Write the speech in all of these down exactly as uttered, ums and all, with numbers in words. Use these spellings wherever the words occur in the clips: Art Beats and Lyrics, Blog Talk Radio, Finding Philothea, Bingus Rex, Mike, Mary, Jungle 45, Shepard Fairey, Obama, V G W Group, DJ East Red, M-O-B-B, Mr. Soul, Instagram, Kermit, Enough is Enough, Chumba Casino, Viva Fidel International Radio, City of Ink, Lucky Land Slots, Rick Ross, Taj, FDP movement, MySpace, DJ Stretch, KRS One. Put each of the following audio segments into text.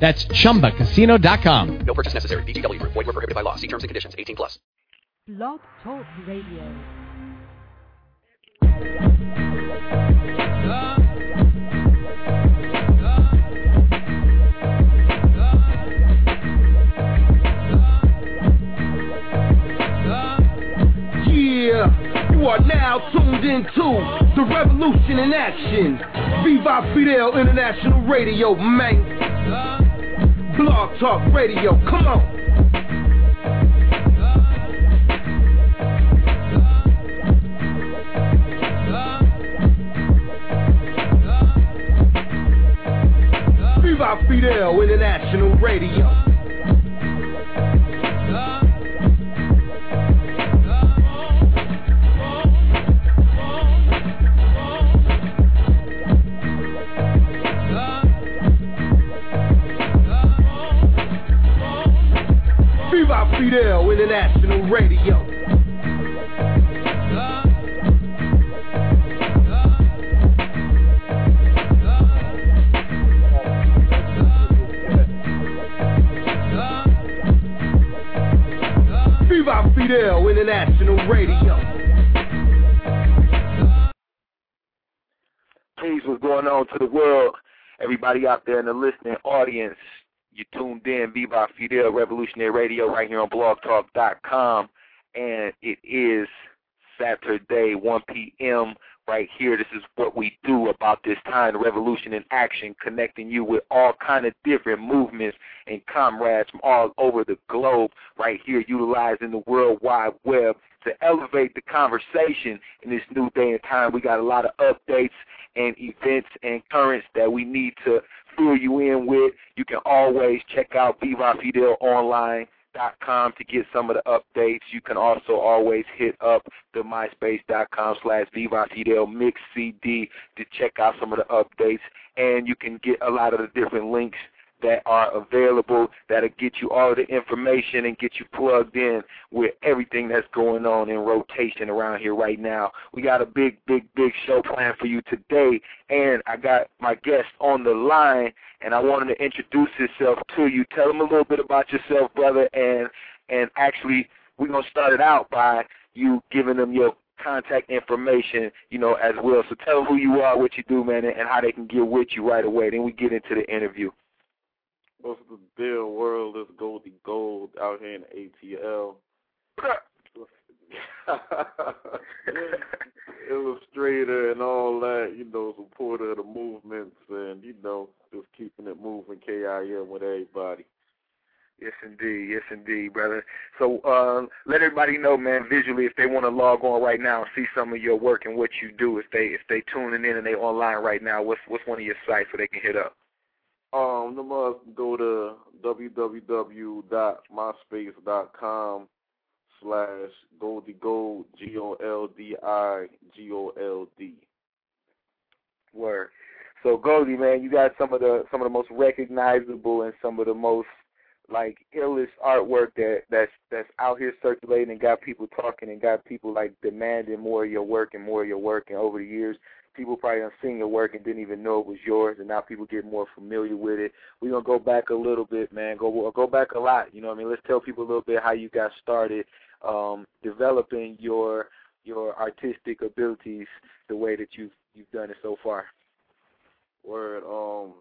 That's chumba casino dot com. No purchase necessary. V G W Group. Void where prohibited by law. See terms and conditions. eighteen plus. Blog Talk Radio. Uh. Uh. Uh. Uh. Yeah. You are now tuned into the revolution in action. Viva Fidel International Radio, man. Blog Talk Radio, come on. Viva Fidel International Radio. Viva Fidel International Radio. Viva Fidel International Radio. Please, what's going on to the world? Everybody out there in the listening audience. You tuned in, Viva Fidel Revolutionary Radio, right here on blog talk dot com, and it is Saturday, one p.m., right here. This is what we do about this time, the revolution in action, connecting you with all kind of different movements and comrades from all over the globe, right here, utilizing the World Wide Web to elevate the conversation in this new day and time. We got a lot of updates and events and currents that we need to fill you in with. You can always check out viva fidel online dot com to get some of the updates. You can also always hit up the myspace dot com slash viva fidel mix C D to check out some of the updates, and you can get a lot of the different links that are available that'll get you all the information and get you plugged in with everything that's going on in rotation around here right now. We got a big, big, big show planned for you today, and I got my guest on the line, and I wanted to introduce himself to you. Tell him a little bit about yourself, brother, and and actually we're going to start it out by you giving them your contact information, you know, as well. So tell them who you are, what you do, man, and, and how they can get with you right away. Then we get into the interview. What's the deal, world? It's Goldie Gold out here in A T L. Illustrator and all that, you know, supporter of the movements and, you know, just keeping it moving, K I M with everybody. Yes, indeed. Yes, indeed, brother. So uh, let everybody know, man, visually, if they want to log on right now and see some of your work and what you do, if they if they tuning in and they online right now, what's, what's one of your sites so they can hit up? Um, the must go to www.myspace.com slash Goldie Gold, G O L D I G O L D. Word. So Goldie, man, you got some of the some of the most recognizable and some of the most like illest artwork that, that's that's out here circulating and got people talking and got people like demanding more of your work and more of your work. And over the years, people probably done seen your work and didn't even know it was yours, and now people get more familiar with it. We're going to go back a little bit, man. Go go back a lot, you know what I mean? Let's tell people a little bit how you got started um, developing your your artistic abilities the way that you've, you've done it so far. Word. Um,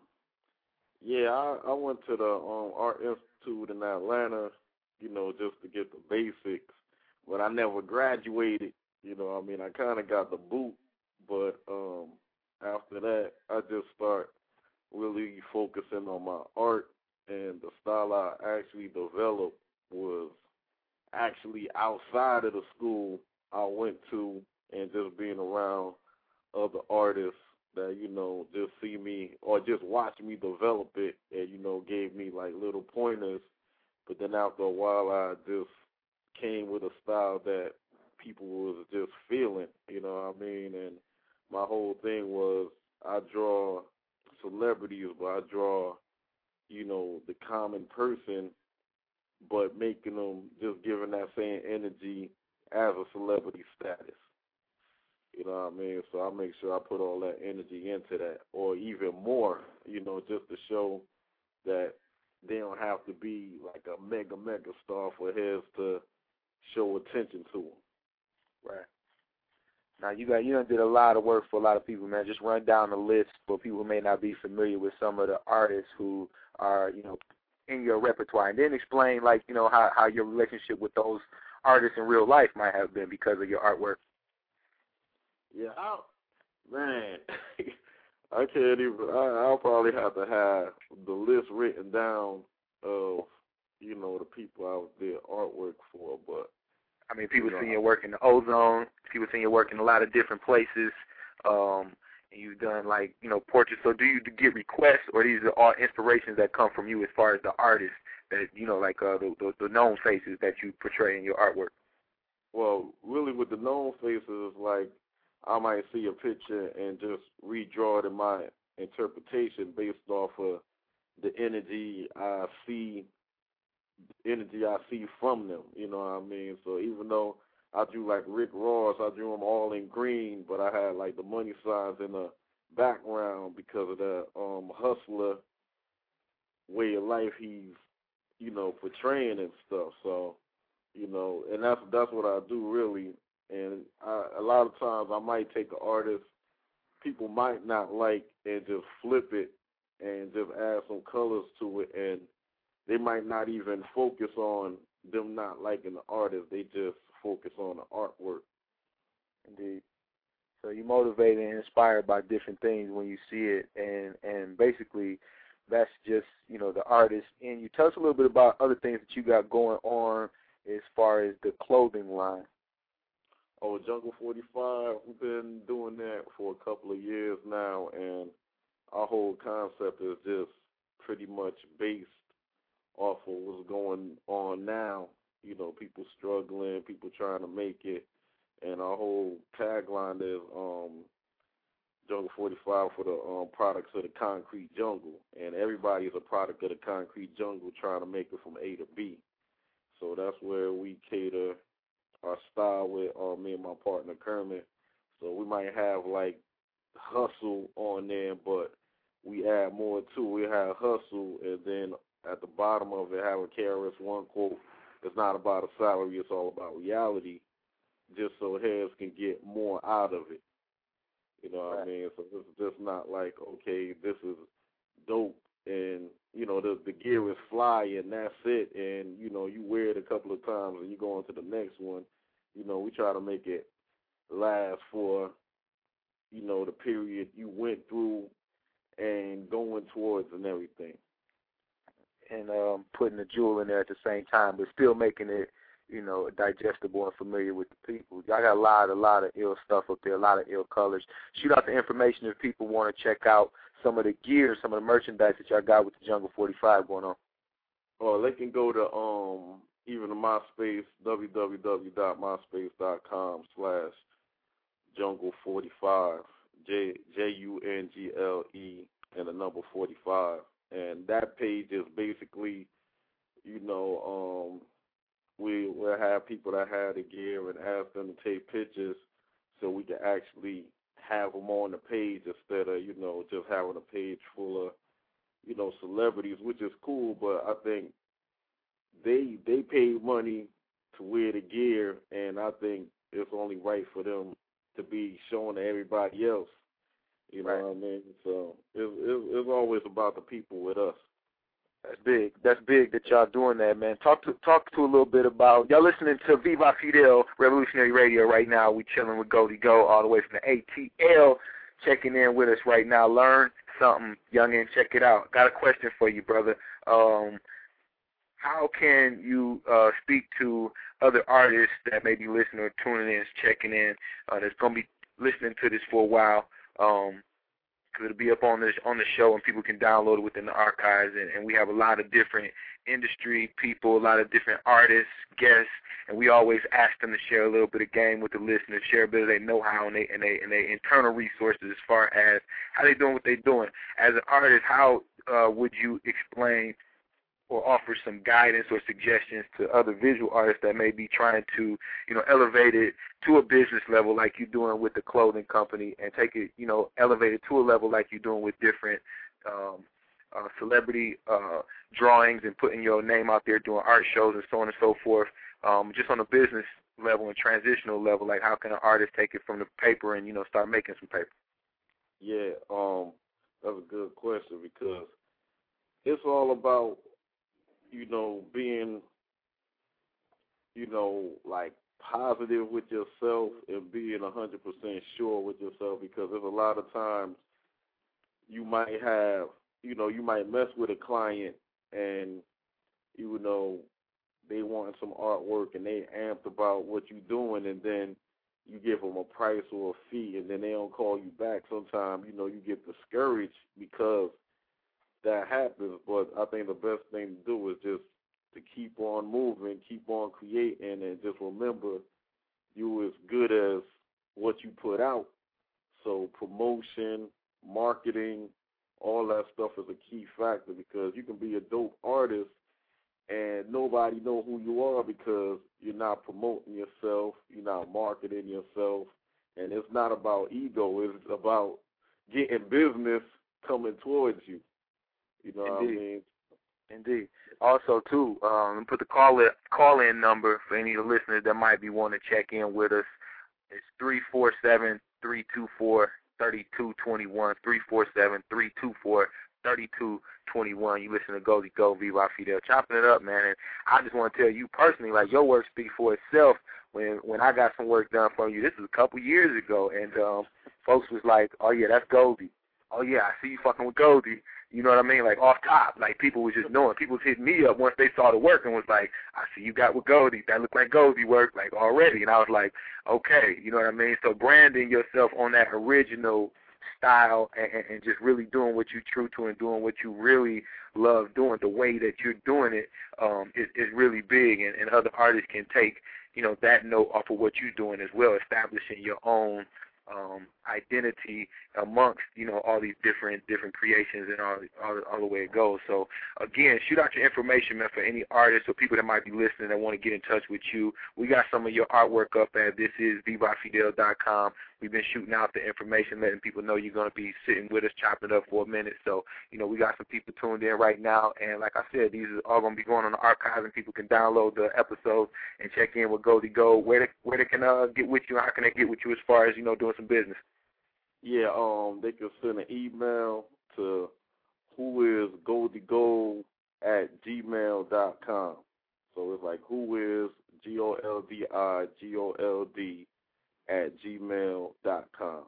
yeah, I, I went to the um, Art Institute in Atlanta, you know, just to get the basics, but I never graduated, you know what I mean? I kind of got the boot. But um, after that, I just start really focusing on my art, and the style I actually developed was actually outside of the school I went to, and just being around other artists that, you know, just see me or just watch me develop it and, you know, gave me like little pointers. But then after a while, I just came with a style that people was just feeling, you know what I mean? And my whole thing was I draw celebrities, but I draw, you know, the common person, but making them just giving that same energy as a celebrity status. You know what I mean? So I make sure I put all that energy into that, or even more, you know, just to show that they don't have to be like a mega, mega star for his to show attention to him. Right. Now, you got you done did a lot of work for a lot of people, man. Just run down the list for people who may not be familiar with some of the artists who are, you know, in your repertoire. And then explain, like, you know, how, how your relationship with those artists in real life might have been because of your artwork. Yeah, I'll, man, I can't even, I, I'll probably have to have the list written down of, you know, the people I did artwork for, but. I mean, people seen your work in the Ozone, people seen your work in a lot of different places, um, and you've done, like, you know, portraits. So do you get requests, or these are all inspirations that come from you as far as the artists that, you know, like uh, the, the, the known faces that you portray in your artwork? Well, really with the known faces, like, I might see a picture and just redraw it in my interpretation based off of the energy I see, the energy I see from them. You know what I mean? So even though I drew like Rick Ross, I drew them all in green, but I had like the money signs in the background because of the um, hustler way of life he's, you know, portraying and stuff. So, you know, and that's that's what I do really. And I, a lot of times I might take an artist people might not like and just flip it and just add some colors to it, and they might not even focus on them not liking the artist. They just focus on the artwork. Indeed. So you're motivated and inspired by different things when you see it, and, and basically that's just, you know, the artist. And you touched a little bit about other things that you got going on as far as the clothing line. Oh, Jungle forty-five, we've been doing that for a couple of years now, and our whole concept is just pretty much based off of what's going on now. You know, people struggling, people trying to make it, and our whole tagline is um, Jungle forty-five for the um, products of the concrete jungle, and everybody's a product of the concrete jungle trying to make it from A to B. So that's where we cater our style with uh, me and my partner Kermit. So we might have like hustle on there, but we add more to it. We have hustle, and then at the bottom of it have a K R S One quote. It's not about a salary, it's all about reality, just so heads can get more out of it. You know what right. I mean? So this is just not like, okay, this is dope, and, you know, the, the gear is fly, and that's it, and, you know, you wear it a couple of times, and you go on to the next one. You know, we try to make it last for, you know, the period you went through and going towards and everything. And um, putting the jewel in there at the same time, but still making it, you know, digestible and familiar with the people. Y'all got a lot, a lot of ill stuff up there, a lot of ill colors. Shoot out the information if people want to check out some of the gear, some of the merchandise that y'all got with the Jungle forty-five going on. Oh, they can go to um even to MySpace, www.myspace.com slash Jungle forty-five, J J U N G L E and the number forty-five. And that page is basically, you know, um, we will have people that have the gear and ask them to take pictures so we can actually have them on the page instead of, you know, just having a page full of, you know, celebrities, which is cool, but I think they they paid money to wear the gear, and I think it's only right for them to be shown to everybody else. You know right. what I mean? So it, it, it's always about the people with us. That's big. That's big that y'all doing that, man. Talk to talk to a little bit about, y'all listening to Viva Fidel Revolutionary Radio right now. We chilling with Goldie Gold all the way from the A T L, checking in with us right now. Learn something, youngin', check it out. Got a question for you, brother. Um, how can you uh, speak to other artists that may be listening or tuning in, checking in, uh, that's going to be listening to this for a while? Um, because it'll be up on the on the show and people can download it within the archives. And, and we have a lot of different industry people, a lot of different artists, guests, and we always ask them to share a little bit of game with the listeners, share a bit of their know-how and their and they, and they internal resources as far as how they're doing what they're doing. As an artist, how uh, would you explain or offer some guidance or suggestions to other visual artists that may be trying to, you know, elevate it to a business level like you're doing with the clothing company, and take it, you know, elevate it to a level like you're doing with different um, uh, celebrity uh, drawings and putting your name out there doing art shows and so on and so forth, um, just on a business level and transitional level, like how can an artist take it from the paper and, you know, start making some paper? Yeah, um, that's a good question because it's all about, you know, being, you know, like positive with yourself and being one hundred percent sure with yourself, because there's a lot of times you might have, you know, you might mess with a client and, you know, they want some artwork and they amped about what you're doing, and then you give them a price or a fee and then they don't call you back. Sometimes, you know, you get discouraged because that happens, but I think the best thing to do is just to keep on moving, keep on creating, and just remember you're as good as what you put out. So promotion, marketing, all that stuff is a key factor, because you can be a dope artist and nobody know who you are because you're not promoting yourself, you're not marketing yourself, and it's not about ego, it's about getting business coming towards you. You know Indeed. What I mean? Indeed. Also, too, um, put the call in, call in number for any of the listeners that might be wanting to check in with us. It's three four seven, three two four, three two two one, three four seven, three two four, three two two one. You listen to Goldie Gold, Viva Fidel, chopping it up, man. And I just want to tell you personally, like, your work speaks for itself. When when I got some work done from you, this was a couple years ago, and um, folks was like, oh, yeah, that's Goldie. Oh, yeah, I see you fucking with Goldie. You know what I mean? Like, off top. Like, people was just knowing. People was hitting me up once they saw the work and was like, I see you got with Goldie. That looked like Goldie work, like, already. And I was like, okay. You know what I mean? So branding yourself on that original style and, and just really doing what you're true to and doing what you really love doing, the way that you're doing it um, is, is really big. And, and other artists can take, you know, that note off of what you're doing as well, establishing your own Um, identity amongst, you know, all these different different creations and all, all, all the way it goes. So, again, shoot out your information, man, for any artists or people that might be listening that want to get in touch with you. We got some of your artwork up at this is viva fidel dot com. We've been shooting out the information, letting people know you're going to be sitting with us, chopping it up for a minute. So, you know, we got some people tuned in right now. And like I said, these are all going to be going on the archives, and people can download the episodes and check in with Goldie Gold. Where they, where they can uh, get with you, how can they get with you as far as, you know, doing some business? Yeah, um, they can send an email to who is goldie gold at gmail dot com. So it's like who is, G O L D I G O L D, at gmail dot com.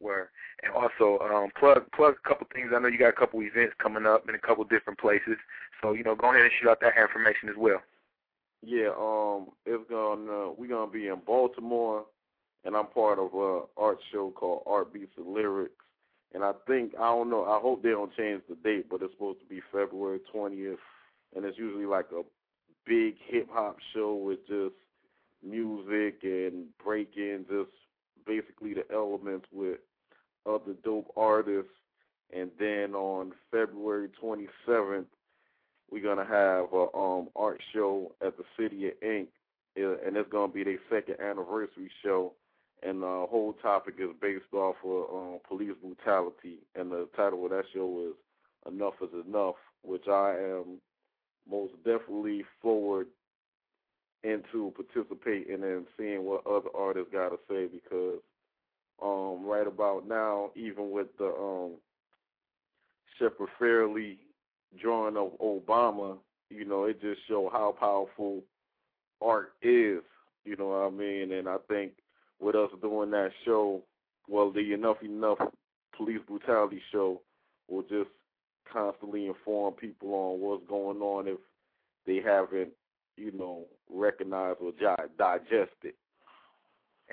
Where, and also um, plug plug a couple things. I know you got a couple events coming up in a couple different places, so you know, go ahead and shoot out that information as well. Yeah, um, it's gonna we're gonna be in Baltimore, and I'm part of an art show called Art Beats and Lyrics, and I think I don't know. I hope they don't change the date, but it's supposed to be February twentieth, and it's usually like a big hip hop show with just music and break-in, just basically the elements with other dope artists. And then on February twenty-seventh, we're going to have an um, art show at the City of Ink, and it's going to be their second anniversary show. And the whole topic is based off of um, police brutality, and the title of that show is Enough is Enough, which I am most definitely forward into participating and seeing what other artists got to say, because um, right about now, even with the um, Shepard Fairey drawing of Obama, you know, it just shows how powerful art is, you know what I mean? And I think with us doing that show, well, the Enough Enough police brutality show will just constantly inform people on what's going on if they haven't, you know, recognize or digest it.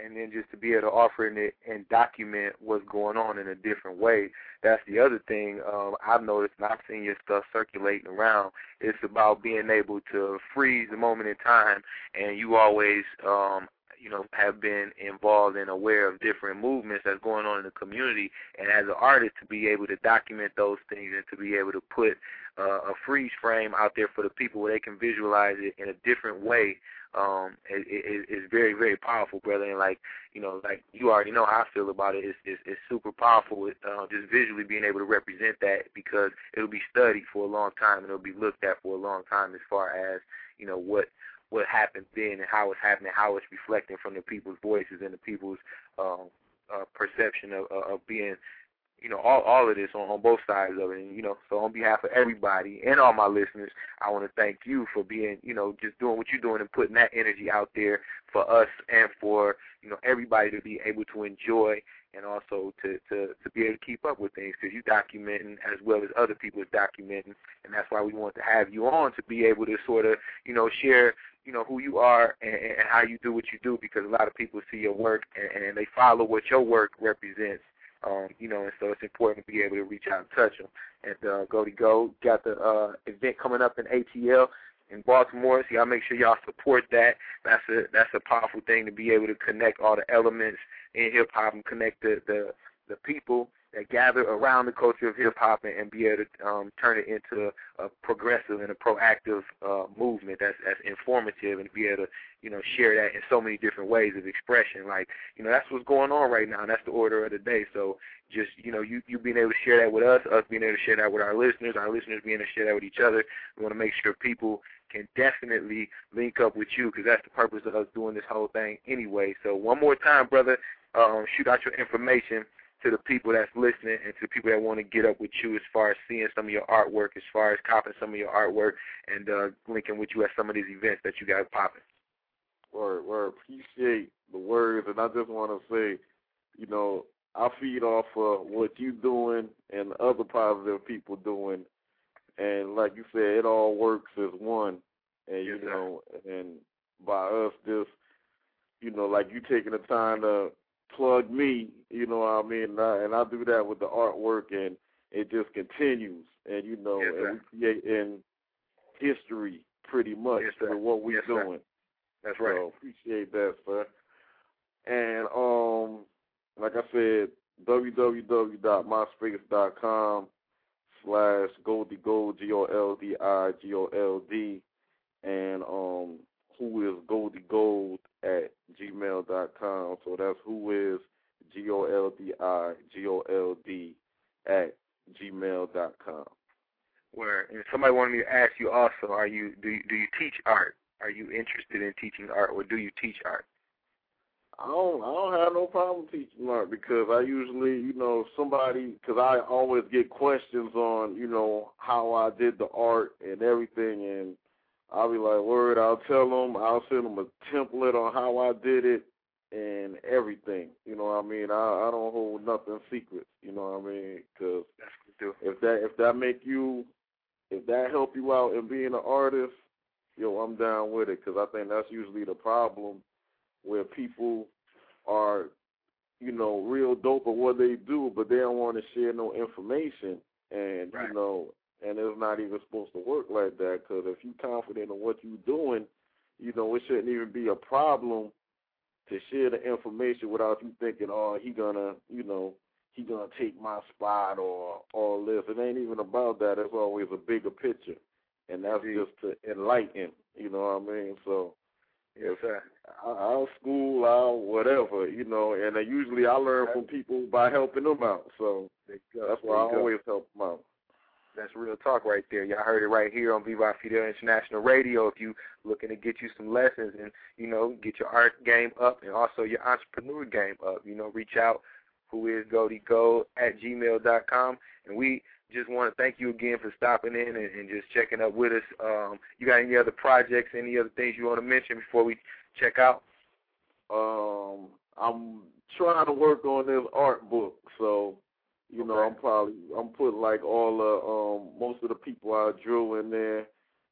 and then just to be able to offer it and document what's going on in a different way. That's the other thing um, I've noticed, and I've seen your stuff circulating around. It's about being able to freeze the moment in time, and you always um, you know, have been involved and aware of different movements that's going on in the community, and as an artist to be able to document those things and to be able to put uh, a freeze frame out there for the people where they can visualize it in a different way um, is it, it, very, very powerful, brother. And like, you know, like you already know how I feel about it. It's, it's, it's super powerful with, uh, just visually being able to represent that, because it'll be studied for a long time and it'll be looked at for a long time as far as, you know, what, what happened then and how it's happening, how it's reflecting from the people's voices and the people's um, uh, perception of, uh, of being, you know, all, all of this on, on both sides of it. And, you know, so on behalf of everybody and all my listeners, I want to thank you for being, you know, just doing what you're doing and putting that energy out there for us and for, you know, everybody to be able to enjoy and also to, to, to be able to keep up with things, because you're documenting as well as other people is documenting. And that's why we want to have you on, to be able to sort of, you know, share, you know, who you are and, and how you do what you do, because a lot of people see your work and, and they follow what your work represents. Um, you know, and so it's important to be able to reach out and touch them. And uh, Goldie Gold got the uh, event coming up in A T L in Baltimore, so y'all make sure y'all support that. That's a that's a powerful thing, to be able to connect all the elements in hip hop and connect the, the the people that gather around the culture of hip hop and, and be able to um, turn it into a progressive and a proactive uh, movement that's that's informative, and be able to, you know, share that in so many different ways of expression. Like, you know, that's what's going on right now, and that's the order of the day. So just, you know, you, you being able to share that with us, us being able to share that with our listeners, our listeners being able to share that with each other. We want to make sure people can definitely link up with you, because that's the purpose of us doing this whole thing anyway. So one more time, brother, um, shoot out your information to the people that's listening and to the people that want to get up with you as far as seeing some of your artwork, as far as copying some of your artwork, and uh, linking with you at some of these events that you got popping. Word, word. Appreciate the words, and I just want to say, you know, I feed off of uh, what you doing and other positive people doing, and like you said, it all works as one. And yes, you know, sir. And by us just, you know, like you taking the time to plug me, you know what I mean, and I, and I do that with the artwork, and it just continues. And you know, yes, and we creating history pretty much yes, for what we're yes, doing. Sir. That's right. So appreciate that, sir. And um, like I said, www.myspace.com slash Goldie Gold, G O L D I G O L D, and um, who is Goldie Gold at gmail dot com. So that's who is G O L D I G O L D at gmail dot com. Where, and somebody wanted me to ask you also, are you do you, do you teach art? Are you interested in teaching art, or do you teach art? I don't, I don't have no problem teaching art, because I usually, you know, somebody, because I always get questions on, you know, how I did the art and everything, and I'll be like, word, I'll tell them, I'll send them a template on how I did it and everything. You know what I mean? I, I don't hold nothing secret, you know what I mean? Because if that, if that make you, if that help you out in being an artist, yo, I'm down with it, because I think that's usually the problem, where people are, you know, real dope at what they do, but they don't want to share no information, and, right. you know, and it's not even supposed to work like that, because if you're confident in what you're doing, you know, it shouldn't even be a problem to share the information without you thinking, oh, he gonna, you know, he gonna take my spot or all this. It ain't even about that. It's always a bigger picture. And that's just to enlighten, you know what I mean? So yes, sir. I'll school, I'll whatever, you know, and I usually I learn from people by helping them out. So that's why I always help them out. That's real talk right there. Y'all heard it right here on Viva Fidel International Radio. If you looking to get you some lessons and, you know, get your art game up and also your entrepreneur game up, you know, reach out, who is Goldie Gold at gmail dot com. And we just want to thank you again for stopping in and, and just checking up with us. Um, you got any other projects, any other things you want to mention before we check out? Um, I'm trying to work on this art book, so you okay. know I'm probably I'm putting like all the um, most of the people I drew in there,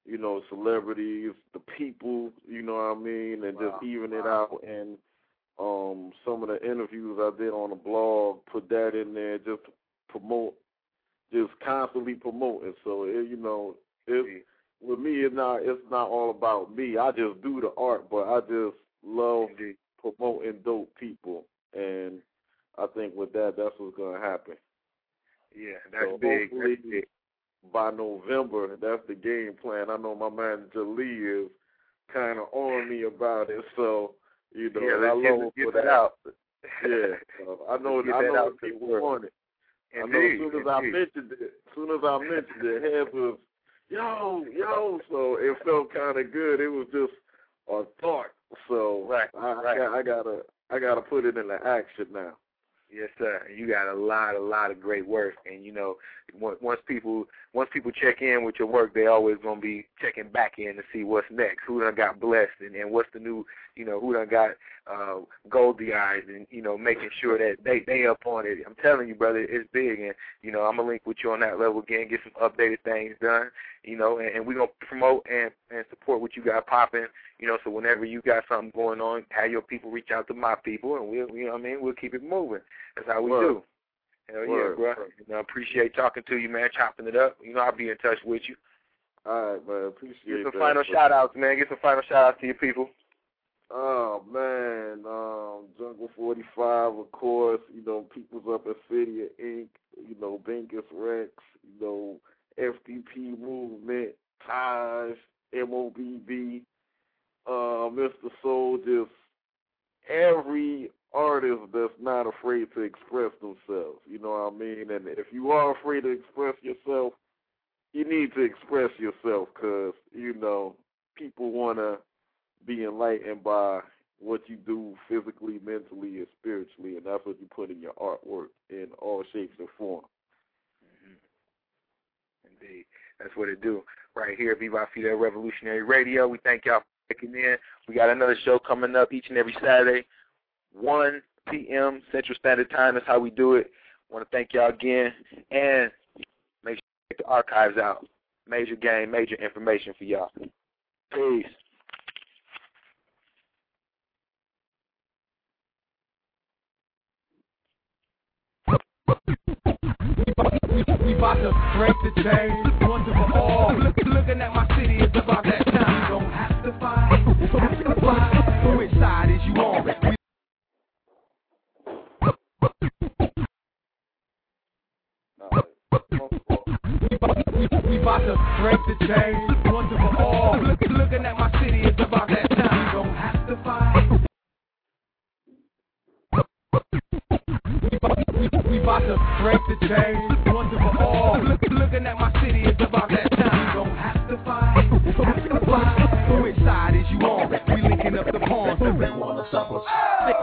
you know, celebrities, the people, you know what I mean, and wow. just even wow. it out and Um, some of the interviews I did on the blog, put that in there just to promote, just constantly promoting. So, it, you know, it, with me, it's not, it's not all about me. I just do the art, but I just love Indeed. promoting dope people. And I think with that, that's what's going to happen. Yeah, that's so big. That's big. By November, that's the game plan. I know my manager Lee is kind of on me about it, so you know yeah, I love him for that. Out. Yeah, so I know. I know people want it. Indeed. I know. As soon as I mentioned it, as soon as I mentioned it, half was yo, yo. So it felt kind of good. It was just a thought. So right, I, right. I, I gotta, I gotta put it into action now. Yes, sir. You got a lot, a lot of great work, and you know, once people, once people check in with your work, they always gonna be checking back in to see what's next, who done got blessed, and, and what's the new, you know, who done got uh, Goldie-ized, and you know, making sure that they they up on it. I'm telling you, brother, it's big, and you know, I'm gonna link with you on that level again, get some updated things done, you know, and, and we are gonna promote and and support what you got popping, you know. So whenever you got something going on, have your people reach out to my people, and we'll, you know, what I mean, we'll keep it moving. That's how we Word. do. Hell Word. yeah, bro. You know, I appreciate talking to you, man, chopping it up. You know, I'll be in touch with you. All right, man. Appreciate it. Get some that, final bro. shout-outs, man. Get some final shout-outs to your people. Oh, man. Um, Jungle forty-five, of course. You know, people's up at City of Ink. You know, Bingus Rex. You know, F D P movement. Taj, M O B B. Uh, Mister Soul, just every artist that's not afraid to express themselves, you know what I mean? And if you are afraid to express yourself, you need to express yourself because, you know, people want to be enlightened by what you do physically, mentally, and spiritually, and that's what you put in your artwork in all shapes and forms. Mm-hmm. Indeed. That's what it do. Right here at Viva Fidel Revolutionary Radio, we thank y'all for checking in. We got another show coming up each and every Saturday, one p.m. Central Standard Time. That's how we do it. Want to thank y'all again, and make sure you check the archives out. Major game, major information for y'all. Peace. We about to break the chains, once and for all. Look, looking at my city, it's about that time. You don't have to fight, have to fight. Which side is you on? We We about to break the chains, once and for all. Look, looking at my city, it's about that time. You don't have to fight. We about to break the chains, once and for all. Look, looking at my city, it's about that time. You don't have to fight. Have to fight. Which side is you on? We linking up the pawns. They wanna suffer.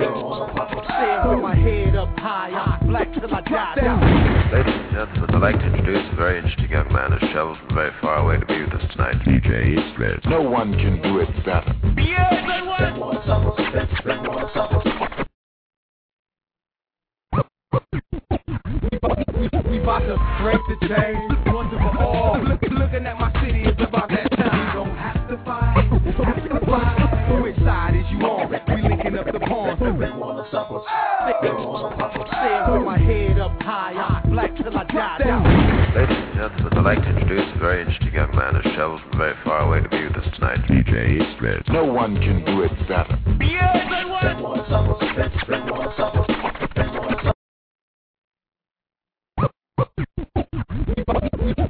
They wanna suffer. Stand with my head up high. I'm black till I die. Down. Gentlemen, I'd like to introduce a very interesting young man who's traveled from very far away to be with us tonight, D J East Red. No one can do it better. Yeah, no one! We about to break the chains, once and for all. Look, looking at my city, it's about that time. Don't have to fight, have to fight. Which side is you on? We linking up the pawns. They wanna suffer. They wanna suffer. Stand with my head up high. I'm black till I die. Ladies and gentlemen, I'd like to introduce a very interesting young man who's traveled from very far away to be with us tonight, D J East Red. No one can do it better. Yeah, no one! They wanna suffer. They wanna suffer. They wanna suffer.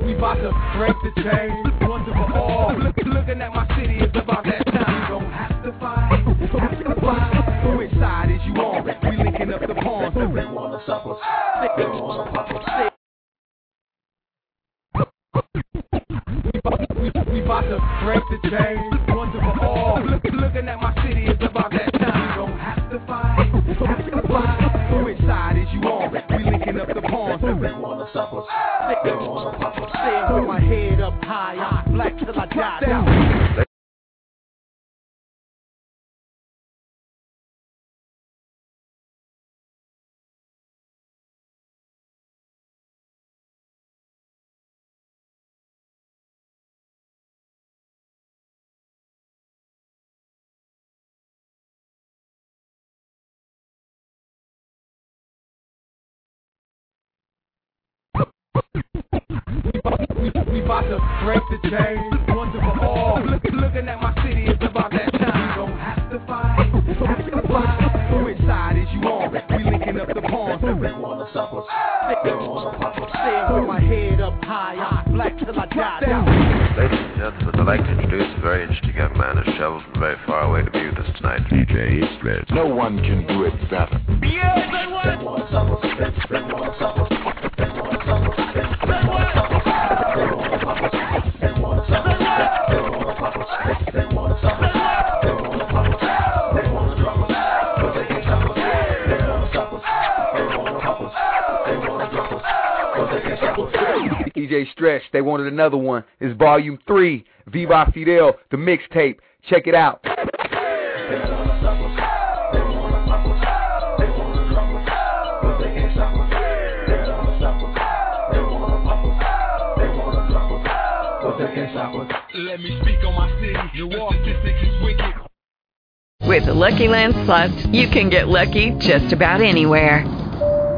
We about to break the chains, once and for all. Look, looking at my city, it's about that time. Don't have to fight. Have to fight. Which side is you on? We linking up the pawns. They wanna suffer. They wanna suffer. We about to break the chains, once and for all. Look, looking at my city, it's about that time. Don't have to fight, have to fight. Which side is you on? We linking up the pawns. They wanna suffer. They wanna suffer. Stand with my head up high. I'm black till I die. Down. about to break the chain once and for all. Look, looking at my city, it's about that time. You don't have to fight, have to fight. So which side is you on? We linking up the pawns. They wanna suck us. They wanna fuck us. Staying with my head up high, I'm black till I die. Ladies and gentlemen, I'd like to introduce a very interesting young man who travels from very far away to be with us tonight. D J East Red. No one can do it better. Yeah, they wanna. They wanna suck us. They wanna suck us. D J Stretch, they wanted another one. It's volume three, Viva Fidel, the mixtape. Check it out. Let me speak on my city. New York, statistics is wicked. With the Lucky Land Slots, you can get lucky just about anywhere.